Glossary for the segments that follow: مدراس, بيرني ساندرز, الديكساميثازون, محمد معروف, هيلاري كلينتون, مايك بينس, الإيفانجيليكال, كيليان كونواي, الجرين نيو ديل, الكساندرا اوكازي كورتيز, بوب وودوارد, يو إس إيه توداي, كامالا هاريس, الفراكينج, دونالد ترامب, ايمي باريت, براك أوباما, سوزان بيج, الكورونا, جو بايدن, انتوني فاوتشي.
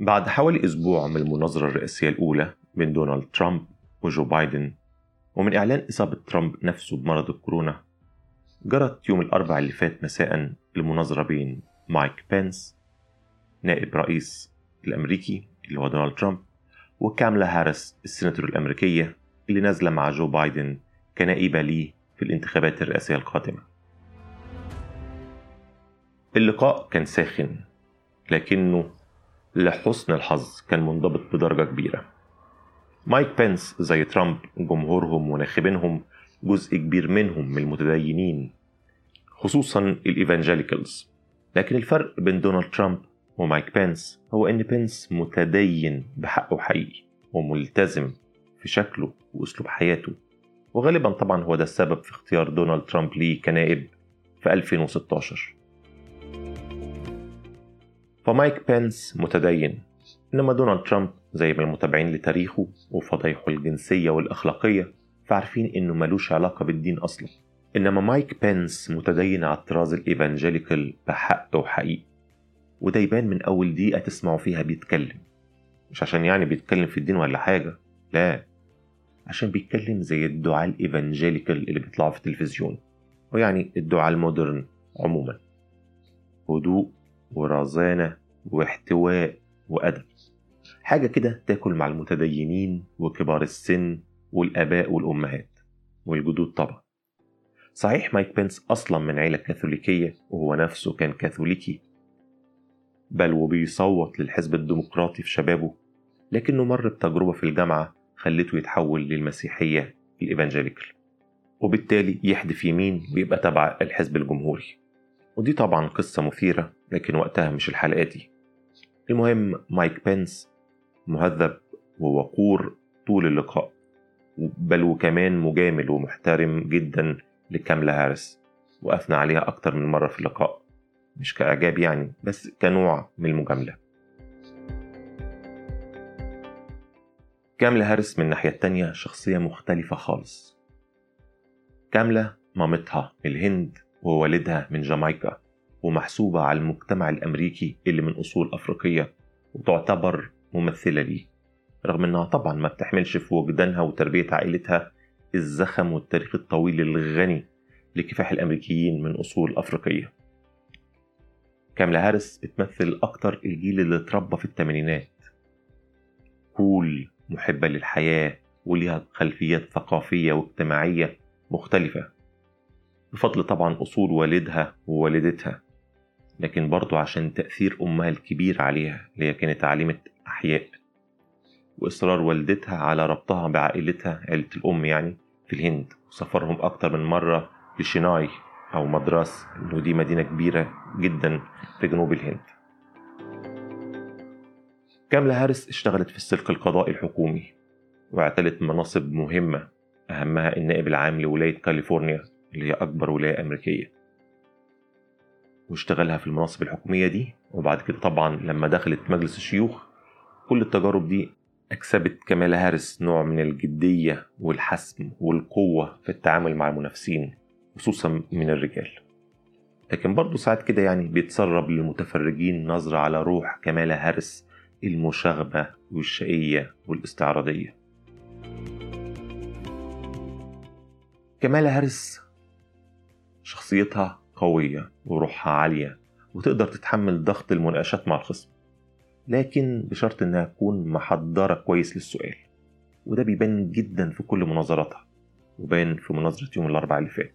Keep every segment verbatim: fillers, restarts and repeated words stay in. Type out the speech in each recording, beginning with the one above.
بعد حوالي أسبوع من المناظرة الرئاسية الأولى بين دونالد ترامب وجو بايدن ومن إعلان إصابة ترامب نفسه بمرض الكورونا، جرت يوم الأربعاء اللي فات مساء المناظرة بين مايك بينس نائب رئيس الأمريكي اللي هو دونالد ترامب وكامالا هاريس السيناتور الأمريكية اللي نازلة مع جو بايدن كنائبة ليه في الانتخابات الرئاسية القادمة. اللقاء كان ساخن، لكنه لحسن الحظ كان منضبط بدرجة كبيرة. مايك بينس زي ترامب جمهورهم وناخبينهم جزء كبير منهم من المتدينين، خصوصا الإيفانجيليكالز، لكن الفرق بين دونالد ترامب ومايك بينس هو إن بينس متدين بحقه حقيقي وملتزم في شكله وأسلوب حياته، وغالبا طبعا هو ده السبب في اختيار دونالد ترامب ليه كنائب في ألفين وستاشر. فمايك بينس متدين، إنما دونالد ترامب زي ما المتابعين لتاريخه وفضايحه الجنسية والأخلاقية فعارفين إنه ملوش علاقة بالدين أصلا، إنما مايك بينس متدين على الطراز الإيفانجيليكال بحقه وحقيقي، وده يبان من أول دقيقة تسمعوا فيها بيتكلم، مش عشان يعني بيتكلم في الدين ولا حاجة، لا، عشان بيتكلم زي الدعاة الإيفانجيليكال اللي بيطلعوا في التلفزيون، ويعني الدعاة المودرن عموما، هدوء ورزانة واحتواء وأدب، حاجة كده تاكل مع المتدينين وكبار السن والآباء والأمهات والجدود طبعا. صحيح مايك بينس أصلا من عيلة كاثوليكية وهو نفسه كان كاثوليكي، بل وبيصوت للحزب الديمقراطي في شبابه، لكنه مر بتجربة في الجامعة خلته يتحول للمسيحية الإيفانجيليكال وبالتالي يحدف يمين ويبقى تبع الحزب الجمهوري، ودي طبعا قصة مثيرة لكن وقتها مش الحلقة دي. المهم مايك بينس مهذب ووقور طول اللقاء، بل وكمان مجامل ومحترم جدا لكامالا هاريس، وأثنى عليها أكتر من مرة في اللقاء، مش كإعجاب يعني بس كنوع من المجاملة. كامالا هاريس من الناحية التانية شخصية مختلفة خالص. كامالا مامتها من الهند ووالدها من جامايكا، ومحسوبة على المجتمع الأمريكي اللي من أصول أفريقية وتعتبر ممثلة ليه، رغم أنها طبعا ما بتحملش في وجدانها وتربية عائلتها الزخم والتاريخ الطويل الغني لكفاح الأمريكيين من أصول أفريقية. كامالا هاريس بتمثل أكتر الجيل اللي اتربى في الثمانينات، كول محبة للحياة وليها خلفيات ثقافية واجتماعية مختلفة بفضل طبعا أصول والدها ووالدتها، لكن برضو عشان تأثير أمها الكبير عليها اللي هي كانت عالمة أحياء، وإصرار والدتها على ربطها بعائلتها عائلة الأم يعني في الهند، وسفرهم أكتر من مرة لشيناي أو مدراس، ودي مدينة كبيرة جدا في جنوب الهند. كامالا هاريس اشتغلت في السلك القضائي الحكومي واعتلت مناصب مهمة، أهمها النائب العام لولاية كاليفورنيا اللي هي أكبر ولاية أمريكية، واشتغلها في المناصب الحكومية دي، وبعد كده طبعا لما دخلت مجلس الشيوخ. كل التجارب دي أكسبت كامالا هاريس نوع من الجدية والحسم والقوة في التعامل مع المنافسين خصوصا من الرجال، لكن برضو ساعات كده يعني بيتسرب للمتفرجين نظرة على روح كامالا هاريس المشاغبة والشقية والاستعراضية. كامالا هاريس شخصيتها قوية وروحها عالية وتقدر تتحمل ضغط المناقشات مع الخصم، لكن بشرط انها تكون محضرة كويس للسؤال، وده بيبان جدا في كل مناظراتها، وبان في مناظرة يوم الأربعاء اللي فات.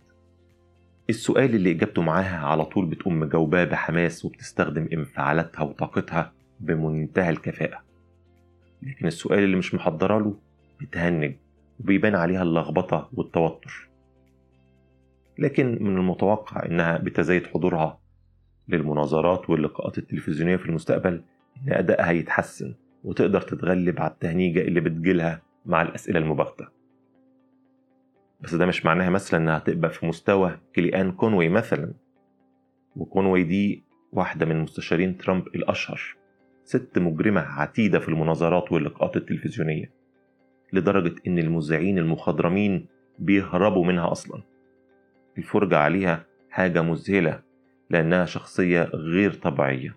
السؤال اللي إجابته معاها على طول بتقوم مجاوباه بحماس وبتستخدم انفعالاتها وطاقتها بمنتهى الكفاءة، لكن السؤال اللي مش محضرة له بتهنج وبيبان عليها اللخبطة والتوتر، لكن من المتوقع إنها بتزايد حضورها للمناظرات واللقاءات التلفزيونية في المستقبل إن أدائها يتحسن وتقدر تتغلب على التهنيجة اللي بتجيلها مع الأسئلة المباغتة. بس ده مش معناها مثلا إنها تبقى في مستوى كيليان كونواي مثلا، وكونواي دي واحدة من مستشارين ترامب الأشهر، ست مجرمة عتيدة في المناظرات واللقاءات التلفزيونية لدرجة إن المذيعين المخضرمين بيهربوا منها أصلا. الفرجة عليها حاجة مذهلة لأنها شخصية غير طبيعية،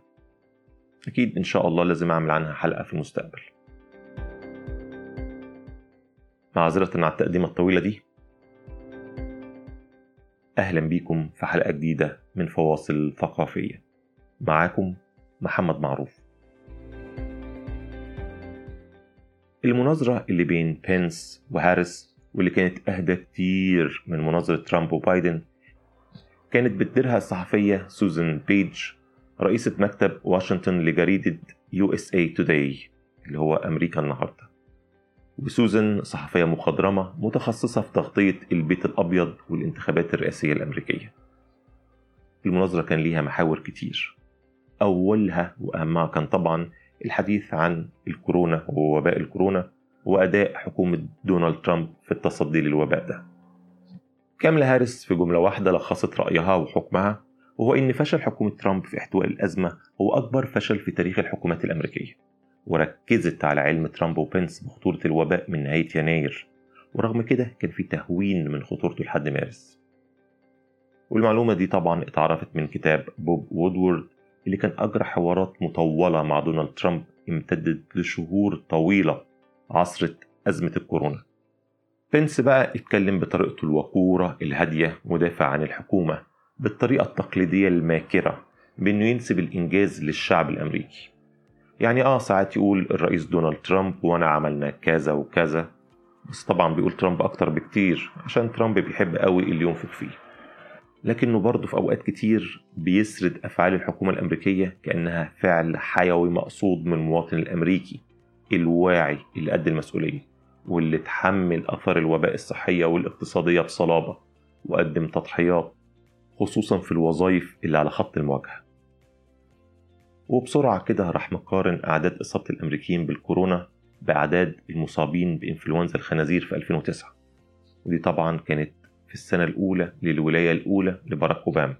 أكيد إن شاء الله لازم أعمل عنها حلقة في المستقبل. معذرة على التقدمة الطويلة دي. أهلا بكم في حلقة جديدة من فواصل ثقافية، معاكم محمد معروف. المناظرة اللي بين بينس وهاريس واللي كانت أهدى كتير من مناظرة ترامب وبايدن كانت بتديرها الصحفية سوزان بيج، رئيسة مكتب واشنطن لجريدة يو إس إيه توداي اللي هو أمريكا النهاردة. وسوزان صحفية مخضرمة متخصصة في تغطية البيت الأبيض والانتخابات الرئاسية الأمريكية. المناظرة كان ليها محاور كتير، أولها وأهمها كان طبعا الحديث عن الكورونا ووباء الكورونا وأداء حكومة دونالد ترامب في التصدي للوباء ده. كامالا هاريس في جملة واحدة لخصت رأيها وحكمها، وهو إن فشل حكومة ترامب في احتواء الأزمة هو أكبر فشل في تاريخ الحكومات الأمريكية، وركزت على علم ترامب وبينس بخطورة الوباء من نهاية يناير، ورغم كده كان في تهوين من خطورته لحد مارس. والمعلومة دي طبعا اتعرفت من كتاب بوب وودوارد اللي كان أجرى حوارات مطولة مع دونالد ترامب امتدت لشهور طويلة عصرت أزمة الكورونا. بينس بقى اتكلم بطريقته الوقورة الهادية مدافع عن الحكومة بالطريقة التقليدية الماكرة بأنه ينسب الإنجاز للشعب الأمريكي. يعني آه ساعات يقول الرئيس دونالد ترامب وأنا عملنا كذا وكذا، بس طبعا بيقول ترامب أكتر بكتير عشان ترامب بيحب قوي اللي ينفق فيه. لكنه برضه في أوقات كتير بيسرد أفعال الحكومة الأمريكية كأنها فعل حيوي مقصود من المواطن الأمريكي الواعي اللي قد المسؤولية واللي تحمل أثر الوباء الصحية والاقتصادية بصلابة وقدم تضحيات، خصوصا في الوظائف اللي على خط المواجهة. وبسرعة كده راح مقارن أعداد إصابة الأمريكيين بالكورونا بأعداد المصابين بإنفلونزا الخنازير في ألفين وتسعة، ودي طبعا كانت في السنة الأولى للولاية الأولى لبراك أوباما،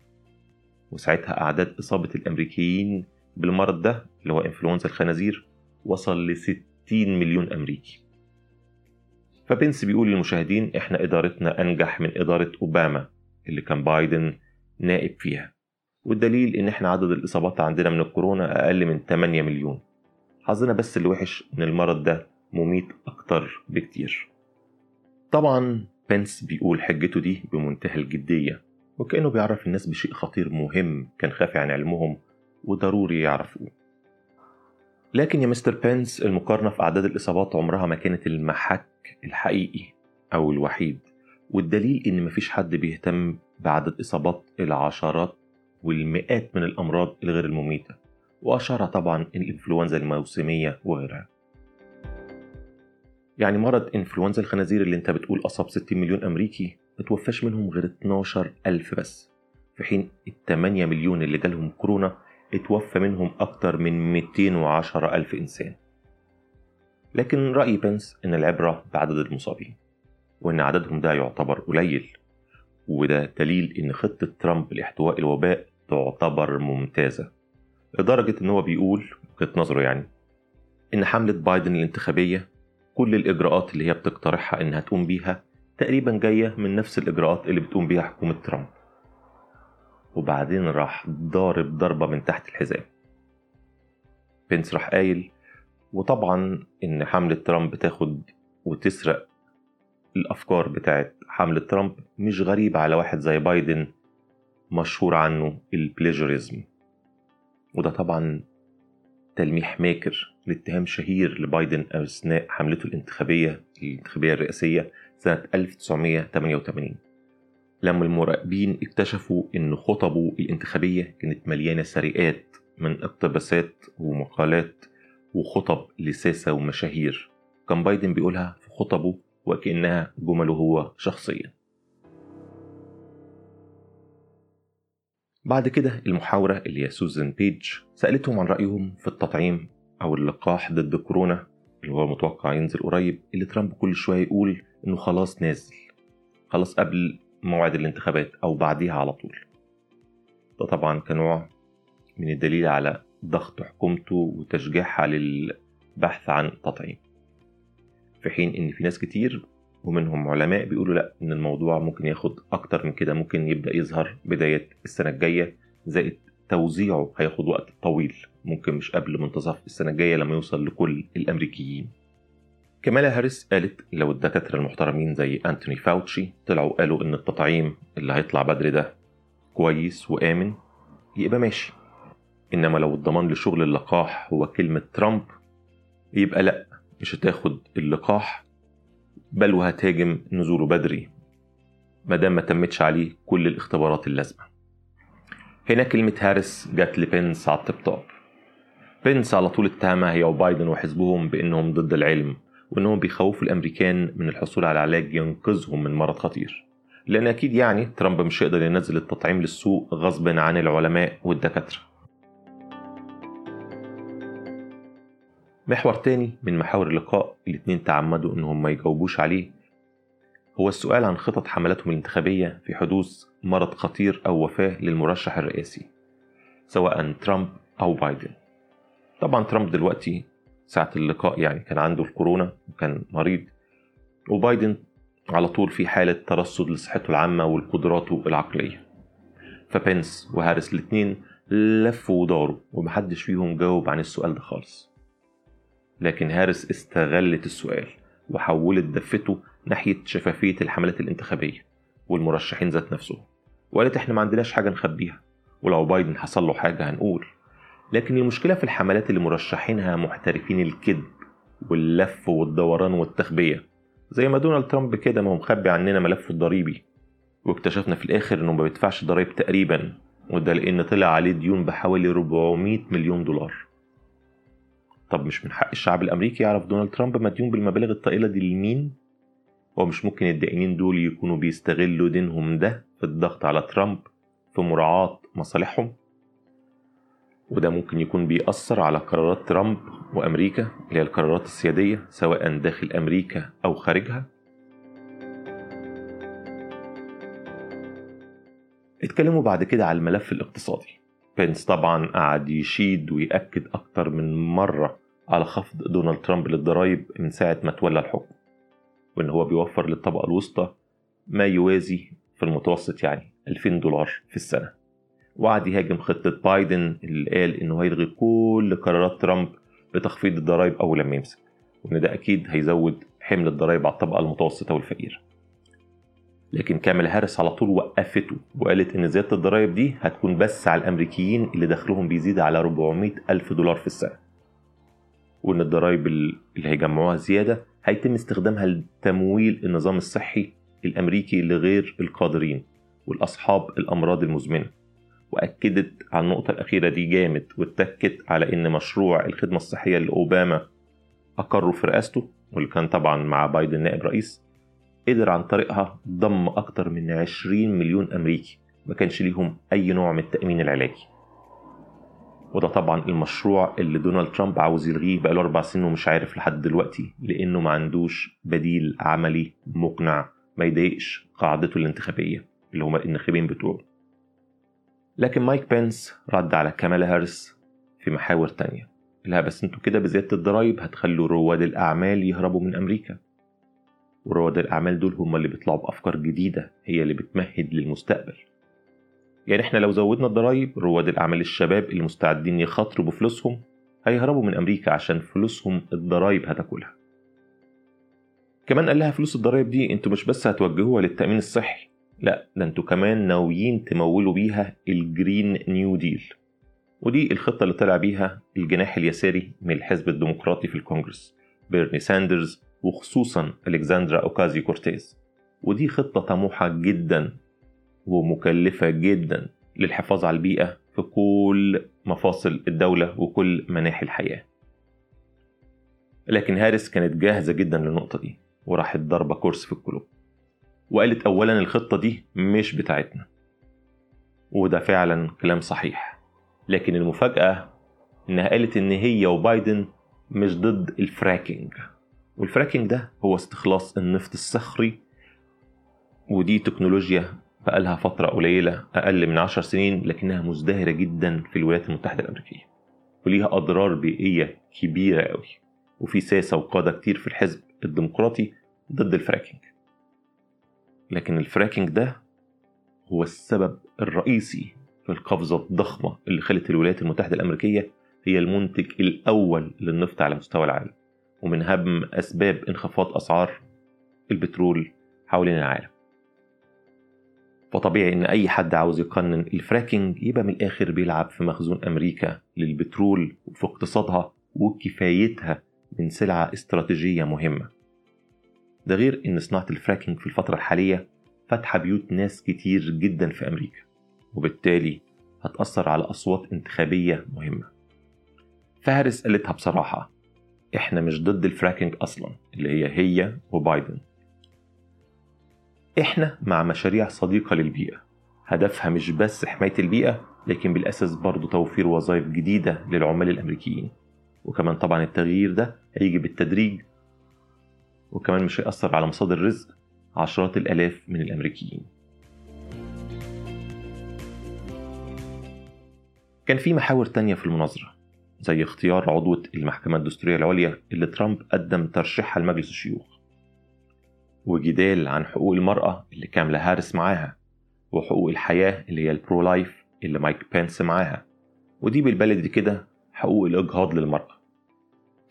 وساعتها أعداد إصابة الأمريكيين بالمرض ده اللي هو إنفلونزا الخنازير وصل ل ستين مليون أمريكي. فبينس بيقول للمشاهدين إحنا إدارتنا أنجح من إدارة أوباما اللي كان بايدن نائب فيها، والدليل إن إحنا عدد الإصابات عندنا من الكورونا أقل من ثمانية مليون، حظنا بس اللي وحش إن المرض ده مميت أكتر بكتير. طبعا بينس بيقول حجته دي بمنتهى الجدية وكأنه بيعرف الناس بشيء خطير مهم كان خافي عن علمهم وضروري يعرفوه. لكن يا مستر بينس، المقارنة في أعداد الإصابات عمرها ما كانت المحك الحقيقي أو الوحيد، والدليل إن مفيش حد بيهتم بعدد إصابات العشرات والمئات من الأمراض الغير المميتة، وأشار طبعا الإنفلونزا الموسمية وغيرها. يعني مرض إنفلونزا الخنازير اللي انت بتقول أصاب ستين مليون أمريكي متوفاش منهم غير اتناشر ألف بس، في حين الثمانية مليون اللي جالهم كورونا اتوفى منهم أكتر من مئتين وعشرة ألف إنسان. لكن رأي بينس إن العبرة بعدد المصابين وإن عددهم ده يعتبر قليل، وده دليل إن خطة ترامب لاحتواء الوباء تعتبر ممتازة، لدرجة إن هو بيقول وجهة نظره يعني إن حملة بايدن الانتخابية كل الإجراءات اللي هي بتقترحها إنها تقوم بيها تقريبا جاية من نفس الإجراءات اللي بتقوم بيها حكومة ترامب. وبعدين راح ضارب ضربة من تحت الحزام. بينس راح قايل وطبعا إن حملة ترامب تاخد وتسرق الأفكار بتاعت حملة ترامب مش غريبة على واحد زي بايدن مشهور عنه البليجوريزم، وده طبعا تلميح ماكر لاتهام شهير لبايدن أثناء حملته الانتخابية الانتخابية الرئاسية سنة ألف وتسعمية وتمانية وتمانين لما المراقبين اكتشفوا إن خطبه الانتخابية كانت مليانة سرقات من اقتباسات ومقالات وخطب لساسة ومشاهير كان بايدن بيقولها في خطبه وكأنها جمله هو شخصيا. بعد كده المحاورة اللي هي سوزان بيج سألتهم عن رأيهم في التطعيم أو اللقاح ضد كورونا اللي هو متوقع ينزل قريب، اللي ترامب كل شوية يقول إنه خلاص نازل خلاص قبل موعد الانتخابات أو بعديها على طول. ده طبعا كنوع من الدليل على ضغط حكومته وتشجيعها للبحث عن التطعيم، في حين إن في ناس كتير ومنهم علماء بيقولوا لأ إن الموضوع ممكن ياخد أكتر من كده، ممكن يبدأ يظهر بداية السنة الجاية زائد توزيعه هياخد وقت طويل، ممكن مش قبل منتصف السنة الجاية لما يوصل لكل الأمريكيين. كامالا هاريس قالت لو الدكاترة المحترمين زي انتوني فاوتشي طلعوا قالوا ان التطعيم اللي هيطلع بدري ده كويس وآمن يبقى ماشي، انما لو الضمان لشغل اللقاح هو كلمة ترامب يبقى لا، مش هتاخد اللقاح بل وهتهاجم نزوله بدري مادام ما تمتش عليه كل الاختبارات اللازمة. هنا كلمة هاريس جات لبينس على الطبطاب. بينس على طول اتهمها هي وبايدن وحزبهم بانهم ضد العلم وانهم بيخوفوا الامريكان من الحصول على علاج ينقذهم من مرض خطير، لان اكيد يعني ترامب مش هيقدر ينزل التطعيم للسوق غصب عن العلماء والدكاترة. محور تاني من محاور اللقاء الاتنين تعمدوا انهم ما يجاوبوش عليه هو السؤال عن خطط حملاتهم الانتخابية في حدوث مرض خطير او وفاة للمرشح الرئاسي سواء ترامب او بايدن. طبعا ترامب دلوقتي ساعة اللقاء يعني كان عنده الكورونا وكان مريض، وبايدن على طول في حالة ترصد لصحته العامة والقدراته العقلية. فبينس وهاريس الاتنين لفوا وداروا ومحدش فيهم جاوب عن السؤال ده خالص، لكن هاريس استغلت السؤال وحولت دفته ناحية شفافية الحملات الانتخابية والمرشحين ذات نفسه، وقالت احنا ما عندناش حاجة نخبيها ولو بايدن حصل له حاجة هنقول، لكن المشكلة في الحملات اللي مرشحينها محترفين الكذب واللف والدوران والتخبية زي ما دونالد ترامب كده، ما هو مخبي عننا ملفه الضريبي واكتشفنا في الآخر انه ما بيدفعش ضرائب تقريبا، وده لأن طلع عليه ديون بحوالي أربعمائة مليون دولار. طب مش من حق الشعب الأمريكي يعرف دونالد ترامب مديون بالمبالغ الطائلة دي لمين؟ ومش ممكن الدائنين دول يكونوا بيستغلوا دينهم ده في الضغط على ترامب في مراعاة مصالحهم، وده ممكن يكون بيأثر على قرارات ترامب وأمريكا اللي هي القرارات السيادية سواء داخل أمريكا أو خارجها. اتكلموا بعد كده على الملف الاقتصادي. بينس طبعا قعد يشيد ويأكد أكتر من مرة على خفض دونالد ترامب للضرائب من ساعة ما تولى الحكم، وإن هو بيوفر للطبقة الوسطى ما يوازي في المتوسط يعني ألفين دولار في السنة، وقعد يهاجم خطة بايدن اللي قال إنه هيلغي كل قرارات ترامب بتخفيض الضرائب أول لما يمسك، وإن ده أكيد هيزود حمل الضرائب على الطبقة المتوسطة والفقيرة. لكن كامالا هاريس على طول وقفته وقالت إن زيادة الضرائب دي هتكون بس على الأمريكيين اللي دخلهم بيزيد على أربعمائة ألف دولار في السنة، وإن الضرائب اللي هيجمعوها زيادة هيتم استخدامها لتمويل النظام الصحي الأمريكي لغير القادرين والأصحاب الأمراض المزمنة. وأكدت على النقطة الأخيرة دي جامد واتكت على إن مشروع الخدمة الصحية اللي أوباما أقره في رئاسته واللي كان طبعا مع بايدن نائب رئيس قدر عن طريقها ضم أكتر من عشرين مليون أمريكي ما كانش ليهم أي نوع من التأمين العلاجي، وده طبعا المشروع اللي دونالد ترامب عاوز يلغيه بقاله أربع سنين ومش عارف لحد دلوقتي لأنه ما عندوش بديل عملي مقنع ما يضايقش قاعدته الانتخابية اللي هما الناخبين بتوعه. لكن مايك بينس رد على كامالا هاريس في محاور تانية، لا بس انتوا كده بزيادة الضرايب هتخلوا رواد الأعمال يهربوا من أمريكا، ورواد الأعمال دول هم اللي بيطلعوا بأفكار جديدة هي اللي بتمهد للمستقبل. يعني احنا لو زودنا الضرايب رواد الأعمال الشباب اللي مستعدين يخاطروا بفلوسهم هيهربوا من أمريكا عشان فلوسهم الضرايب هتاكلها. كمان قال لها فلوس الضرايب دي انتوا مش بس هتوجهوها للتأمين الصحي، لا ده انتوا كمان ناويين تمولوا بيها الجرين نيو ديل، ودي الخطة اللي طلع بيها الجناح اليساري من الحزب الديمقراطي في الكونجرس بيرني ساندرز وخصوصا الكساندرا اوكازي كورتيز، ودي خطة طموحة جدا ومكلفة جدا للحفاظ على البيئة في كل مفاصل الدولة وكل مناحي الحياة. لكن هاريس كانت جاهزة جدا للنقطة دي وراحت ضربة كورس في القلوب وقالت أولا الخطة دي مش بتاعتنا، وده فعلا كلام صحيح، لكن المفاجأة إنها قالت إن هي وبايدن مش ضد الفراكينج، والفراكينج ده هو استخلاص النفط الصخري، ودي تكنولوجيا بقالها فترة قليلة أقل من عشر سنين لكنها مزدهرة جدا في الولايات المتحدة الأمريكية وليها أضرار بيئية كبيرة قوي، وفي ساسة وقادة كتير في الحزب الديمقراطي ضد الفراكينج، لكن الفراكينج ده هو السبب الرئيسي القفزة الضخمة اللي خلت الولايات المتحدة الأمريكية هي المنتج الأول للنفط على مستوى العالم، ومن أهم أسباب انخفاض أسعار البترول حوالين العالم. فطبيعي إن أي حد عاوز يقنن الفراكينج يبقى من الآخر بيلعب في مخزون أمريكا للبترول وفي اقتصادها وكفايتها من سلعة استراتيجية مهمة. ده غير إن صناعة الفراكينج في الفترة الحالية فتح بيوت ناس كتير جدا في أمريكا، وبالتالي هتأثر على أصوات انتخابية مهمة. فهاريس قالتها بصراحة، إحنا مش ضد الفراكينج أصلا، اللي هي هي وبايدن. إحنا مع مشاريع صديقة للبيئة، هدفها مش بس حماية البيئة لكن بالأساس برضو توفير وظائف جديدة للعمال الأمريكيين، وكمان طبعا التغيير ده هيجي بالتدريج، وكمان مش هيأثر على مصادر رزق عشرات الآلاف من الأمريكيين. كان في محاور تانية في المناظرة، زي اختيار عضوة المحكمة الدستورية العليا اللي ترامب قدم ترشيحها لمجلس الشيوخ، وجدال عن حقوق المرأة اللي كامالا هاريس معاها، وحقوق الحياة اللي هي البرو لايف اللي مايك بينس معاها، ودي بالبلد كده حقوق الإجهاض للمرأة.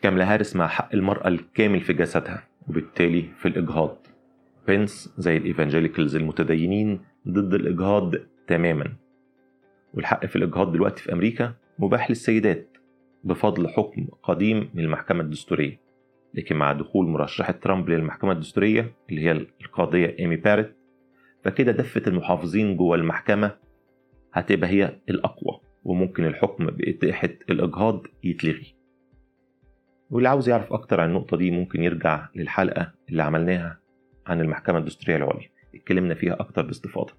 كامالا هاريس مع حق المرأة الكامل في جسدها وبالتالي في الإجهاض، بينس زي الإيفانجيليكلز المتدينين ضد الإجهاض تماما. والحق في الإجهاض دلوقتي في أمريكا مباح للسيدات بفضل حكم قديم من المحكمة الدستورية، لكن مع دخول مرشحة ترامب للمحكمة الدستورية اللي هي القاضية ايمي باريت، فكده دفة المحافظين جوه المحكمة هتبقى هي الأقوى، وممكن الحكم بإتاحة الإجهاض يتلغي. واللي عاوز يعرف أكتر عن النقطة دي ممكن يرجع للحلقة اللي عملناها عن المحكمة الدستورية العليا، اتكلمنا فيها أكتر باستفاضة.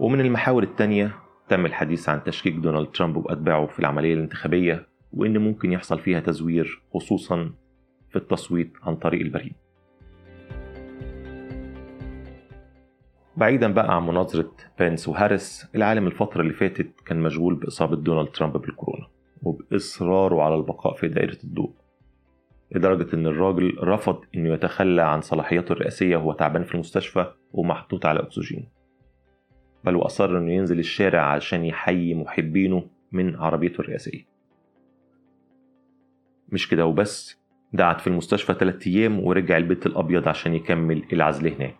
ومن المحاور التانية تم الحديث عن تشكيك دونالد ترامب وأتباعه في العملية الانتخابية، وإن ممكن يحصل فيها تزوير خصوصا في التصويت عن طريق البريد. بعيدا بقى عن مناظرة بينس وهاريس، العالم الفترة اللي فاتت كان مشغول بإصابة دونالد ترامب بالكورونا وبإصراره على البقاء في دائرة الضوء، لدرجة إن الراجل رفض إنه يتخلى عن صلاحياته الرئاسية وهو تعبان في المستشفى ومحطوط على أكسجين، بل وأصر إنه ينزل الشارع عشان يحيي محبينه من عربيته الرئاسية. مش كده وبس، دعت في المستشفى ثلاثة أيام ورجع البيت الأبيض عشان يكمل العزل هناك.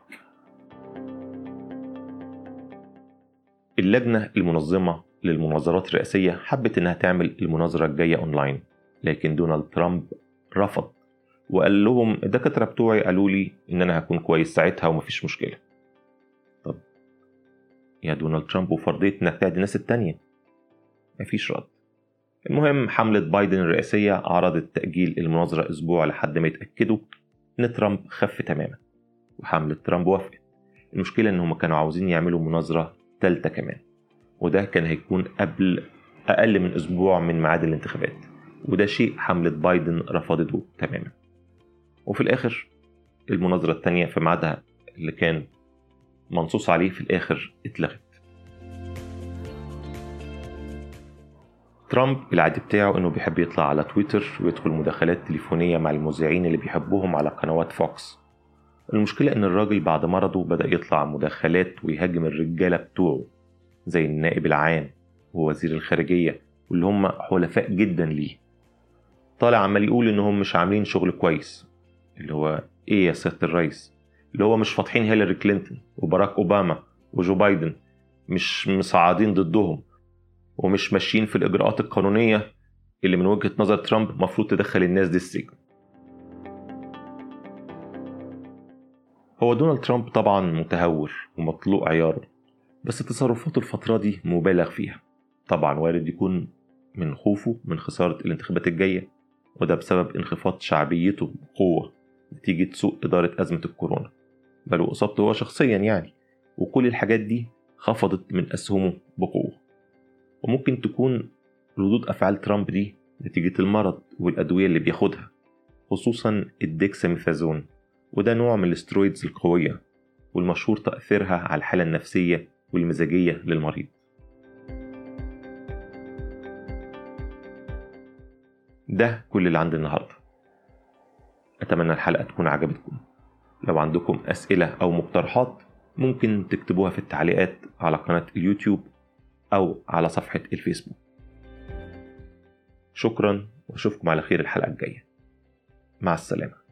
اللجنة المنظمة للمناظرات الرئاسية حبت إنها تعمل المناظرة الجاية أونلاين، لكن دونالد ترامب رفض وقال لهم الدكاترة بتوعي قالوا لي إن أنا هكون كويس ساعتها ومفيش مشكلة. طب يا دونالد ترامب وفرضية إنك تعدي الناس التانية، مفيش رد. المهم حملة بايدن الرئاسية عرضت تأجيل المناظرة أسبوع لحد ما يتأكدوا إن ترامب خف تماما، وحملة ترامب وافقت. المشكلة إنهم كانوا عاوزين يعملوا مناظرة تالتة كمان، وده كان هيكون قبل أقل من أسبوع من ميعاد الانتخابات، وده شيء حملة بايدن رفضته تماما. وفي الآخر المناظرة التانية في ميعادها اللي كان منصوص عليه في الآخر اتلغت. ترامب العادي بتاعه انه بيحب يطلع على تويتر ويدخل مداخلات تليفونية مع المذيعين اللي بيحبهم على قنوات فوكس. المشكلة ان الراجل بعد مرضه بدأ يطلع مداخلات ويهاجم الرجالة بتوعه زي النائب العام ووزير الخارجية واللي هم حلفاء جدا ليه، طالع عمال يقول انهم مش عاملين شغل كويس، اللي هو ايه يا سيادة الرئيس، اللي هو مش فاتحين هيلاري كلينتون وبراك أوباما وجو بايدن، مش مساعدين ضدهم، ومش ماشيين في الإجراءات القانونية اللي من وجهة نظر ترامب مفروض تدخل الناس دي السجن. هو دونالد ترامب طبعا متهور ومطلوع عياره، بس تصرفاته الفترة دي مبالغ فيها، طبعا وارد يكون من خوفه من خسارة الانتخابات الجاية، وده بسبب انخفاض شعبيته بقوة نتيجة سوء إدارة أزمة الكورونا، بل وإصابته هو شخصيا يعني، وكل الحاجات دي خفضت من أسهمه بقوة. وممكن تكون ردود أفعال ترامب دي نتيجة المرض والأدوية اللي بياخدها، خصوصا الديكساميثازون، وده نوع من الاسترويدز القوية والمشهور تأثيرها على الحالة النفسية والمزاجية للمريض. ده كل اللي عند النهاردة، أتمنى الحلقة تكون عجبتكم. لو عندكم أسئلة أو مقترحات ممكن تكتبوها في التعليقات على قناة اليوتيوب أو على صفحة الفيسبوك. شكرا وأشوفكم على خير الحلقة الجاية. مع السلامة.